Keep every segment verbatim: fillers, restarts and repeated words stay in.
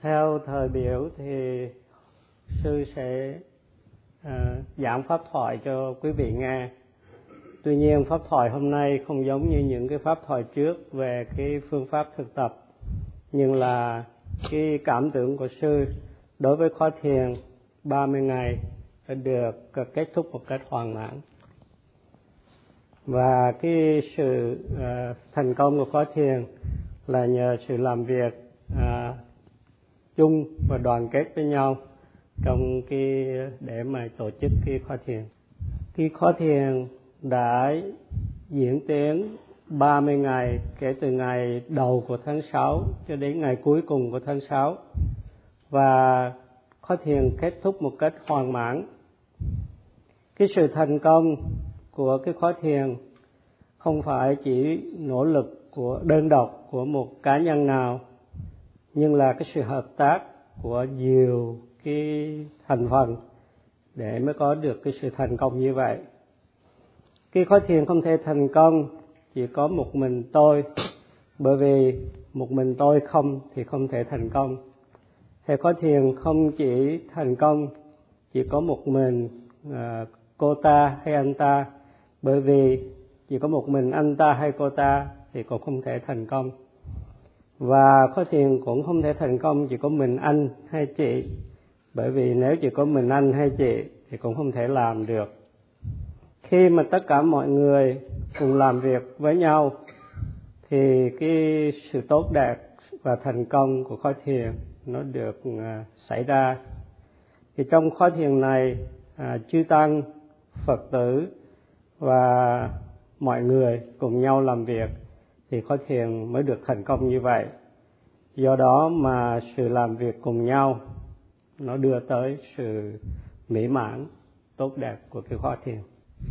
Theo thời biểu thì sư sẽ à, giảng pháp thoại cho quý vị nghe. Tuy nhiên pháp thoại hôm nay không giống như những cái pháp thoại trước về cái phương pháp thực tập, nhưng là cái cảm tưởng của sư đối với khóa thiền ba mươi ngày được kết thúc một cách hoàn mãn. Và cái sự uh, thành công của khóa thiền là nhờ sự làm việc uh, chung và đoàn kết với nhau trong cái để mà tổ chức cái khóa thiền. Cái khóa thiền đã diễn tiến ba mươi ngày kể từ ngày đầu của tháng sáu cho đến ngày cuối cùng của tháng sáu, và khóa thiền kết thúc một cách hoàn mãn. Cái sự thành công của cái khóa thiền không phải chỉ nỗ lực của đơn độc của một cá nhân nào, nhưng là cái sự hợp tác của nhiều cái thành phần để mới có được cái sự thành công như vậy. Cái khóa thiền không thể thành công chỉ có một mình tôi, bởi vì một mình tôi không thì không thể thành công. Thì khóa thiền không chỉ thành công chỉ có một mình à, cô ta hay anh ta, bởi vì chỉ có một mình anh ta hay cô ta thì cũng không thể thành công. Và khóa thiền cũng không thể thành công chỉ có mình anh hay chị, bởi vì nếu chỉ có mình anh hay chị thì cũng không thể làm được. Khi mà tất cả mọi người cùng làm việc với nhau thì cái sự tốt đẹp và thành công của khóa thiền nó được xảy ra. Thì trong khóa thiền này à, chư tăng, Phật tử và mọi người cùng nhau làm việc thì khóa thiền mới được thành công như vậy. Do đó mà sự làm việc cùng nhau nó đưa tới sự mỹ mãn tốt đẹp của cái khóa thiền.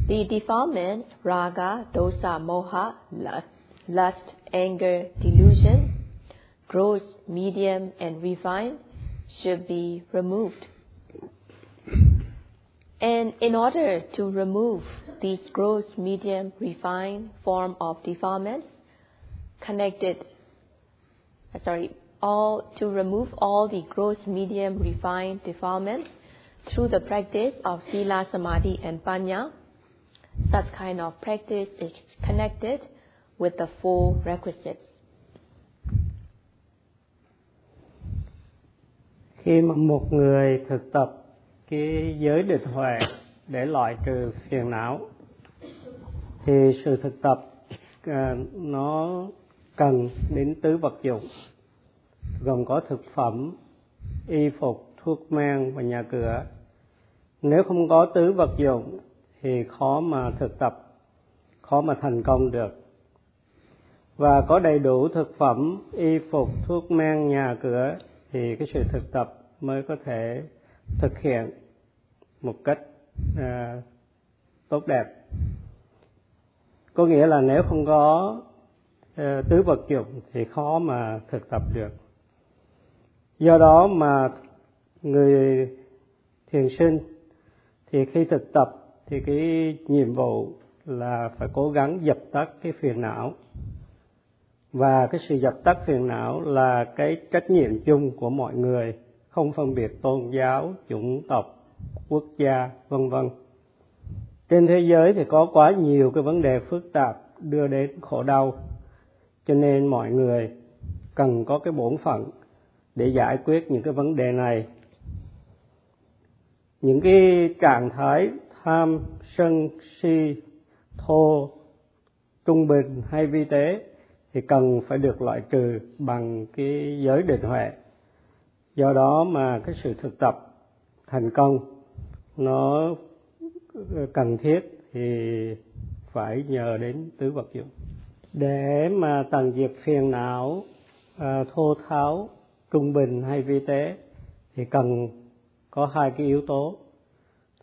The defilements raga, dosa, moha, lust, anger, delusion, gross, medium and refined should be removed. And in order to remove these gross, medium, refined form of defilements, connected, sorry, all to remove all the gross, medium, refined defilements through the practice of sila, samadhi, and panya. Such kind of practice is connected with the four requisites. Khi mà một người thực tập cái giới định huệ để loại trừ phiền não thì sự thực tập nó cần đến tứ vật dụng, gồm có thực phẩm, y phục, thuốc men và nhà cửa. Nếu không có tứ vật dụng thì khó mà thực tập, khó mà thành công được. Và có đầy đủ thực phẩm, y phục, thuốc men, nhà cửa thì cái sự thực tập mới có thể thực hiện một cách à, tốt đẹp. Có nghĩa là nếu không có à, tứ vật dụng thì khó mà thực tập được. Do đó mà người thiền sinh thì khi thực tập thì cái nhiệm vụ là phải cố gắng dập tắt cái phiền não. Và cái sự dập tắt phiền não là cái trách nhiệm chung của mọi người, không phân biệt tôn giáo, chủng tộc, quốc gia, vân vân. Trên thế giới thì có quá nhiều cái vấn đề phức tạp đưa đến khổ đau, cho nên mọi người cần có cái bổn phận để giải quyết những cái vấn đề này. Những cái trạng thái tham, sân, si, thô, trung bình hay vi tế thì cần phải được loại trừ bằng cái giới định huệ. Do đó mà cái sự thực tập thành công nó cần thiết thì phải nhờ đến tứ vật dụng. Để mà tận diệt phiền não à, thô tháo, trung bình hay vi tế thì cần có hai cái yếu tố.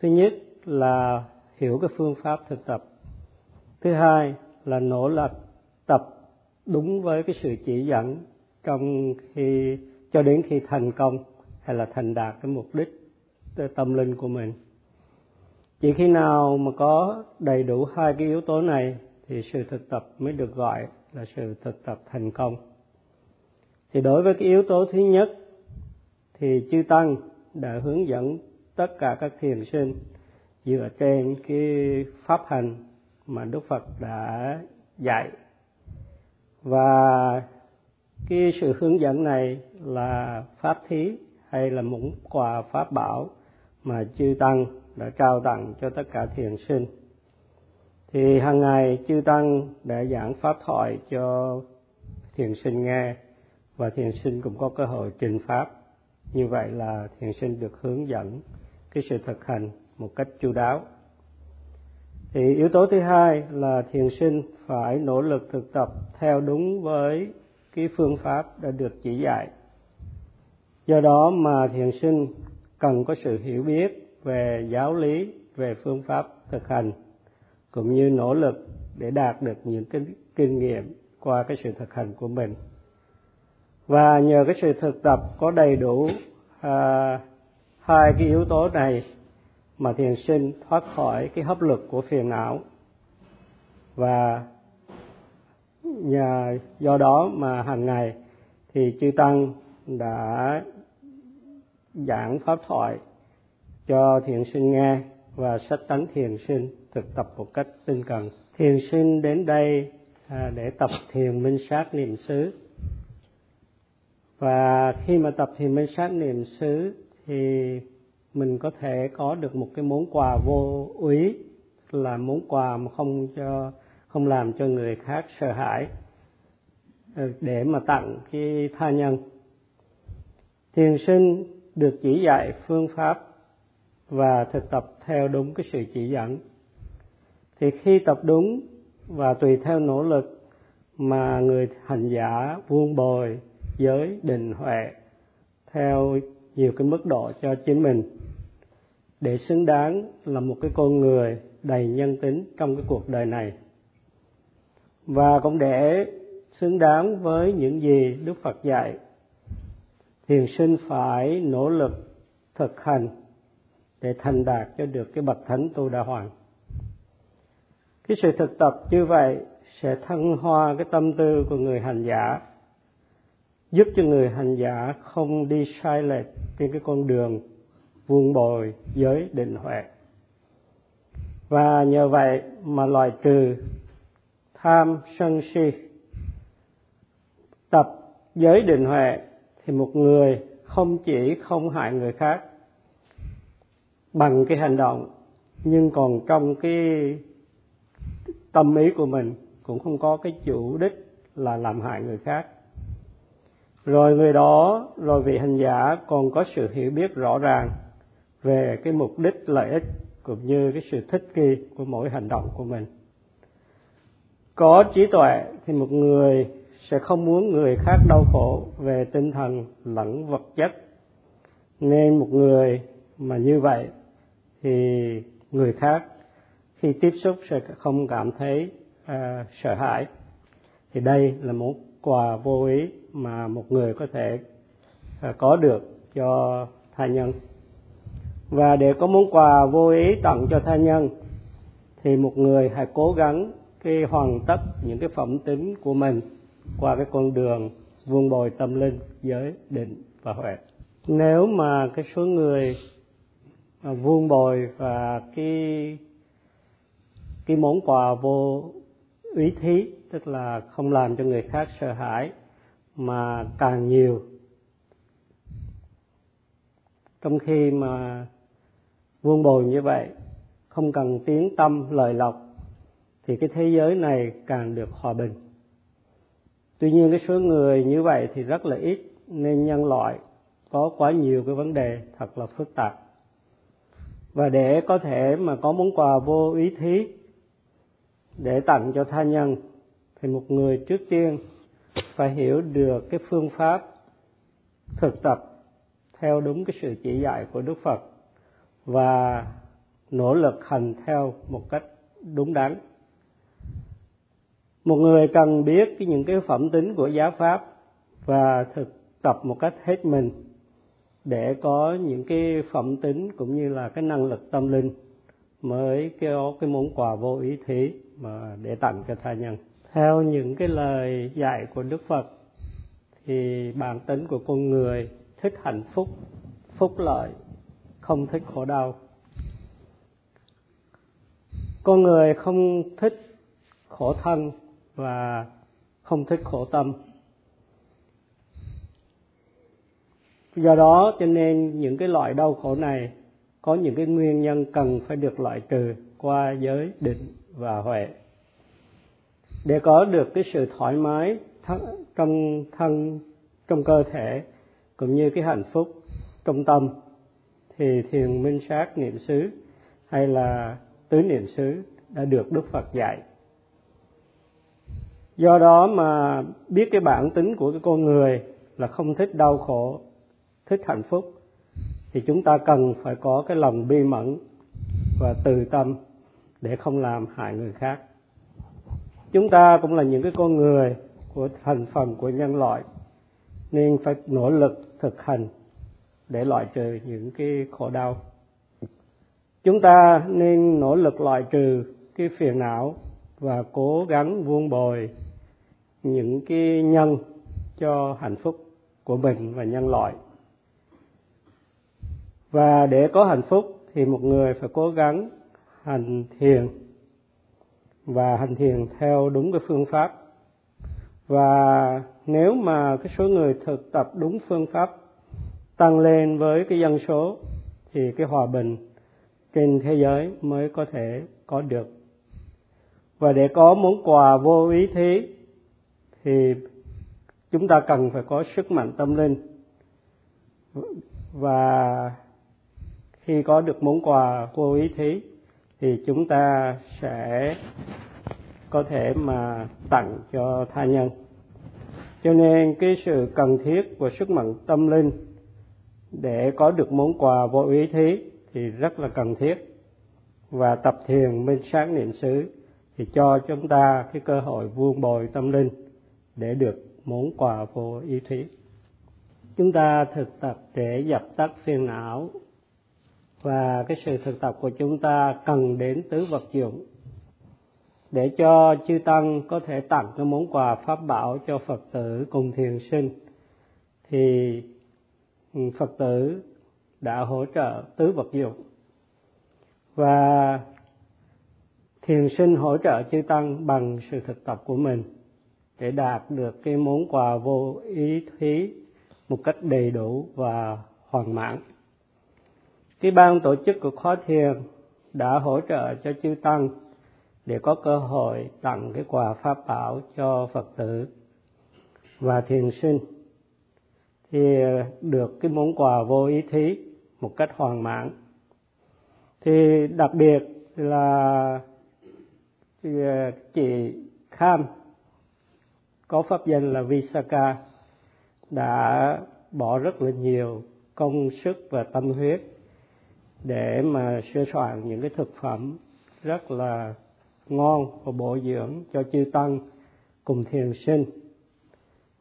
Thứ nhất là hiểu cái phương pháp thực tập. Thứ hai là nỗ lực tập đúng với cái sự chỉ dẫn trong khi cho đến khi thành công hay là thành đạt cái mục đích tâm linh của mình. Chỉ khi nào mà có đầy đủ hai cái yếu tố này thì sự thực tập mới được gọi là sự thực tập thành công. Thì đối với cái yếu tố thứ nhất thì chư Tăng đã hướng dẫn tất cả các thiền sinh dựa trên cái pháp hành mà Đức Phật đã dạy. Và cái sự hướng dẫn này là pháp thí hay là món quà pháp bảo mà chư Tăng đã trao tặng cho tất cả thiền sinh. Thì hàng ngày chư Tăng đã giảng pháp thoại cho thiền sinh nghe, và thiền sinh cũng có cơ hội trình pháp. Như vậy là thiền sinh được hướng dẫn cái sự thực hành một cách chu đáo. Thì yếu tố thứ hai là thiền sinh phải nỗ lực thực tập theo đúng với cái phương pháp đã được chỉ dạy. Do đó mà thiền sinh cần có sự hiểu biết về giáo lý, về phương pháp thực hành, cũng như nỗ lực để đạt được những cái kinh nghiệm qua cái sự thực hành của mình. Và nhờ cái sự thực tập có đầy đủ à, hai cái yếu tố này mà thiền sinh thoát khỏi cái hấp lực của phiền não, và nhờ do đó mà hàng ngày thì chư Tăng đã giảng pháp thoại cho thiền sinh nghe và sách tấn thiền sinh thực tập một cách tinh cần. Thiền sinh đến đây à, để tập thiền minh sát niệm xứ. Và khi mà tập thiền minh sát niệm xứ thì mình có thể có được một cái món quà vô úy, là món quà mà không cho không làm cho người khác sợ hãi, để mà tặng cái tha nhân. Thiền sinh được chỉ dạy phương pháp và thực tập theo đúng cái sự chỉ dẫn. Thì khi tập đúng và tùy theo nỗ lực mà người hành giả vuông bồi giới định huệ theo nhiều cái mức độ cho chính mình, để xứng đáng là một cái con người đầy nhân tính trong cái cuộc đời này, và cũng để xứng đáng với những gì Đức Phật dạy, thiền sinh phải nỗ lực thực hành để thành đạt cho được cái bậc thánh tu đà hoàn. Cái sự thực tập như vậy sẽ thăng hoa cái tâm tư của người hành giả, giúp cho người hành giả không đi sai lệch trên cái con đường vuông bồi giới định huệ, và nhờ vậy mà loại trừ tham sân si. Tập giới định huệ thì một người không chỉ không hại người khác bằng cái hành động, nhưng còn trong cái tâm ý của mình cũng không có cái chủ đích là làm hại người khác. Rồi người đó, rồi vị hành giả còn có sự hiểu biết rõ ràng về cái mục đích lợi ích cũng như cái sự thích nghi của mỗi hành động của mình. Có trí tuệ thì một người sẽ không muốn người khác đau khổ về tinh thần lẫn vật chất. Nên một người mà như vậy thì người khác khi tiếp xúc sẽ không cảm thấy à, sợ hãi. Thì đây là một quà vô úy mà một người có thể có được cho tha nhân. Và để có món quà vô úy tặng cho tha nhân thì một người hãy cố gắng khi hoàn tất những cái phẩm tính của mình qua cái con đường vuông bồi tâm linh, giới, định và huệ. Nếu mà cái số người vuông bồi và cái cái món quà vô úy thí, tức là không làm cho người khác sợ hãi, mà càng nhiều, trong khi mà vuông bồi như vậy không cần tiếng tâm lời lộc, thì cái thế giới này càng được hòa bình. Tuy nhiên cái số người như vậy thì rất là ít, nên nhân loại có quá nhiều cái vấn đề thật là phức tạp. Và để có thể mà có món quà vô úy thí để tặng cho tha nhân thì một người trước tiên phải hiểu được cái phương pháp thực tập theo đúng cái sự chỉ dạy của Đức Phật, và nỗ lực hành theo một cách đúng đắn. Một người cần biết những cái phẩm tính của giáo pháp và thực tập một cách hết mình để có những cái phẩm tính cũng như là cái năng lực tâm linh, mới có cái món quà vô úy thí mà để tặng cho tha nhân. Theo những cái lời dạy của Đức Phật thì bản tính của con người thích hạnh phúc, phúc lợi, không thích khổ đau. Con người không thích khổ thân và không thích khổ tâm. Do đó cho nên những cái loại đau khổ này có những cái nguyên nhân cần phải được loại trừ qua giới, định và huệ. Để có được cái sự thoải mái trong thân, trong cơ thể cũng như cái hạnh phúc trong tâm thì thiền minh sát niệm xứ hay là tứ niệm xứ đã được Đức Phật dạy. Do đó mà biết cái bản tính của cái con người là không thích đau khổ, thích hạnh phúc thì chúng ta cần phải có cái lòng bi mẫn và từ tâm để không làm hại người khác. Chúng ta cũng là những cái con người của thành phần của nhân loại nên phải nỗ lực thực hành để loại trừ những cái khổ đau. Chúng ta nên nỗ lực loại trừ cái phiền não và cố gắng vun bồi những cái nhân cho hạnh phúc của mình và nhân loại. Và để có hạnh phúc thì một người phải cố gắng hành thiền và hành thiền theo đúng cái phương pháp. Và nếu mà cái số người thực tập đúng phương pháp tăng lên với cái dân số thì cái hòa bình trên thế giới mới có thể có được. Và để có món quà vô úy thí thì chúng ta cần phải có sức mạnh tâm linh. Và khi có được món quà vô úy thí thì chúng ta sẽ có thể mà tặng cho tha nhân. Cho nên cái sự cần thiết của sức mạnh tâm linh để có được món quà vô úy thí thì rất là cần thiết. Và tập thiền minh sát niệm xứ thì cho chúng ta cái cơ hội vun bồi tâm linh để được món quà vô úy thí. Chúng ta thực tập để dập tắt phiền não và cái sự thực tập của chúng ta cần đến tứ vật dụng để cho chư tăng có thể tặng cái món quà pháp bảo cho Phật tử cùng thiền sinh thì Phật tử đã hỗ trợ tứ vật dụng và thiền sinh hỗ trợ chư tăng bằng sự thực tập của mình để đạt được cái món quà vô úy thí một cách đầy đủ và hoàn mãn. Cái ban tổ chức của khóa thiền đã hỗ trợ cho chư tăng để có cơ hội tặng cái quà pháp bảo cho Phật tử và thiền sinh thì được cái món quà vô úy thí một cách hoàn mãn. Thì đặc biệt là chị Kham có pháp danh là Visaka đã bỏ rất là nhiều công sức và tâm huyết để mà sửa soạn những cái thực phẩm rất là ngon và bổ dưỡng cho chư tăng cùng thiền sinh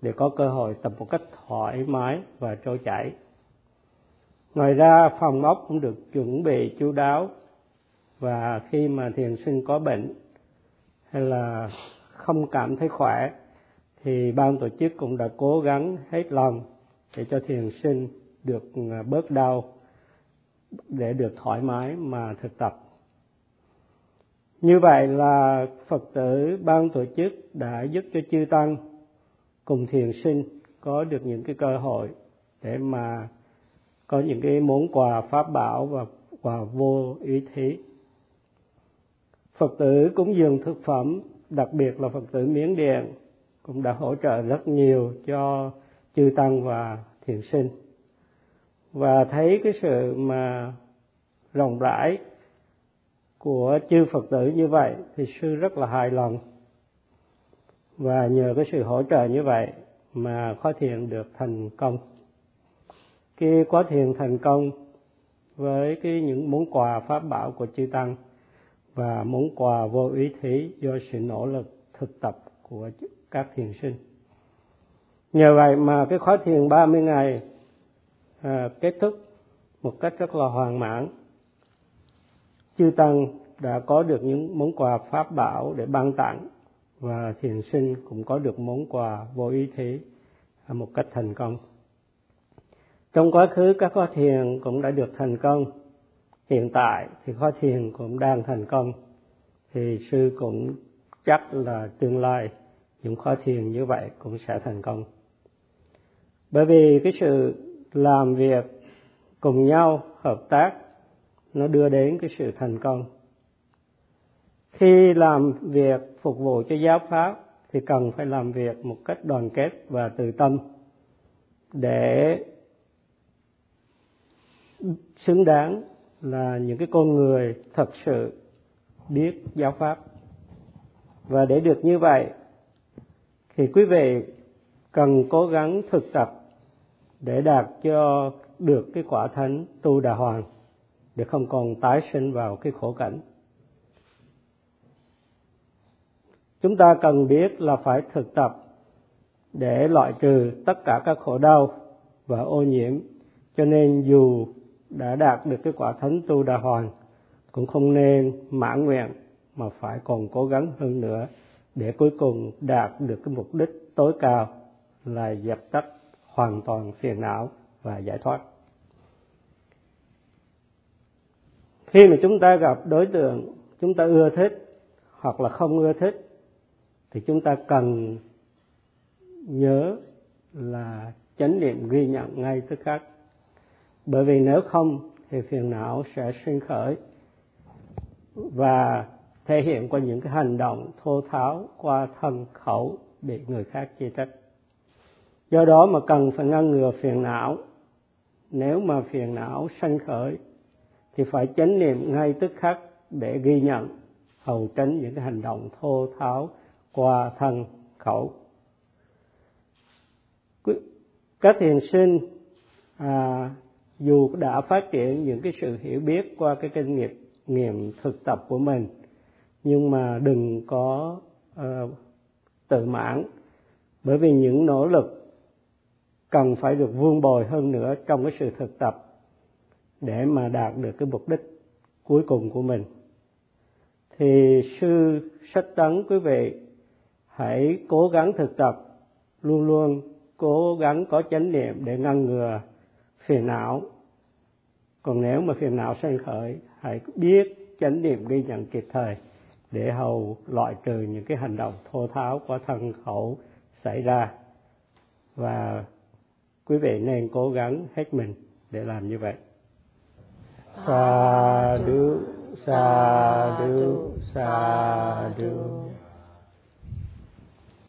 để có cơ hội tập một cách thoải mái và trôi chảy. Ngoài ra phòng ốc cũng được chuẩn bị chu đáo và khi mà thiền sinh có bệnh hay là không cảm thấy khỏe thì ban tổ chức cũng đã cố gắng hết lòng để cho thiền sinh được bớt đau để được thoải mái mà thực tập. Như vậy là Phật tử ban tổ chức đã giúp cho chư tăng cùng thiền sinh có được những cái cơ hội để mà có những cái món quà pháp bảo và quà vô úy thí. Phật tử cúng dường thực phẩm, đặc biệt là Phật tử Miến Điện cũng đã hỗ trợ rất nhiều cho chư tăng và thiền sinh. Và thấy cái sự mà rộng rãi của chư Phật tử như vậy thì sư rất là hài lòng. Và nhờ cái sự hỗ trợ như vậy mà khóa thiền được thành công. Khi khóa thiền thành công với cái những món quà pháp bảo của chư tăng và món quà vô úy thí do sự nỗ lực thực tập của các thiền sinh. Nhờ vậy mà cái khóa thiền ba mươi ngày à, kết thúc một cách rất là hoàn mãn. Chư tăng đã có được những món quà pháp bảo để ban tặng và thiền sinh cũng có được món quà vô úy thí một cách thành công. Trong quá khứ các khóa thiền cũng đã được thành công, hiện tại thì khóa thiền cũng đang thành công, thì sư cũng chắc là tương lai những khóa thiền như vậy cũng sẽ thành công. Bởi vì cái sự làm việc cùng nhau, hợp tác, nó đưa đến cái sự thành công. Khi làm việc phục vụ cho giáo pháp thì cần phải làm việc một cách đoàn kết và từ tâm để xứng đáng là những cái con người thật sự biết giáo pháp. Và để được như vậy thì quý vị cần cố gắng thực tập để đạt cho được cái quả thánh tu đà hoàn, để không còn tái sinh vào cái khổ cảnh. Chúng ta cần biết là phải thực tập để loại trừ tất cả các khổ đau và ô nhiễm, cho nên dù đã đạt được cái quả thánh tu đà hoàn cũng không nên mãn nguyện, mà phải còn cố gắng hơn nữa để cuối cùng đạt được cái mục đích tối cao là dập tắt hoàn toàn phiền não và giải thoát. Khi mà chúng ta gặp đối tượng chúng ta ưa thích hoặc là không ưa thích thì chúng ta cần nhớ là chánh niệm ghi nhận ngay tức khắc. Bởi vì nếu không thì phiền não sẽ sinh khởi và thể hiện qua những cái hành động thô tháo, qua thân khẩu bị người khác chê trách. Do đó mà cần phải ngăn ngừa phiền não. Nếu mà phiền não sanh khởi thì phải chánh niệm ngay tức khắc để ghi nhận, hầu tránh những cái hành động thô tháo qua thân khẩu. Các thiền sinh à, dù đã phát triển những cái sự hiểu biết qua cái kinh nghiệm, nghiệm thực tập của mình, nhưng mà đừng có uh, tự mãn, bởi vì những nỗ lực cần phải được vun bồi hơn nữa trong cái sự thực tập để mà đạt được cái mục đích cuối cùng của mình. Thì sư sách tấn quý vị hãy cố gắng thực tập, luôn luôn cố gắng có chánh niệm để ngăn ngừa phiền não. Còn nếu mà phiền não sanh khởi, hãy biết chánh niệm ghi nhận kịp thời để hầu loại trừ những cái hành động thô tháo của thân khẩu xảy ra. Và quý vị nên cố gắng hết mình để làm như vậy. Sa-du, sa-du, sa-du.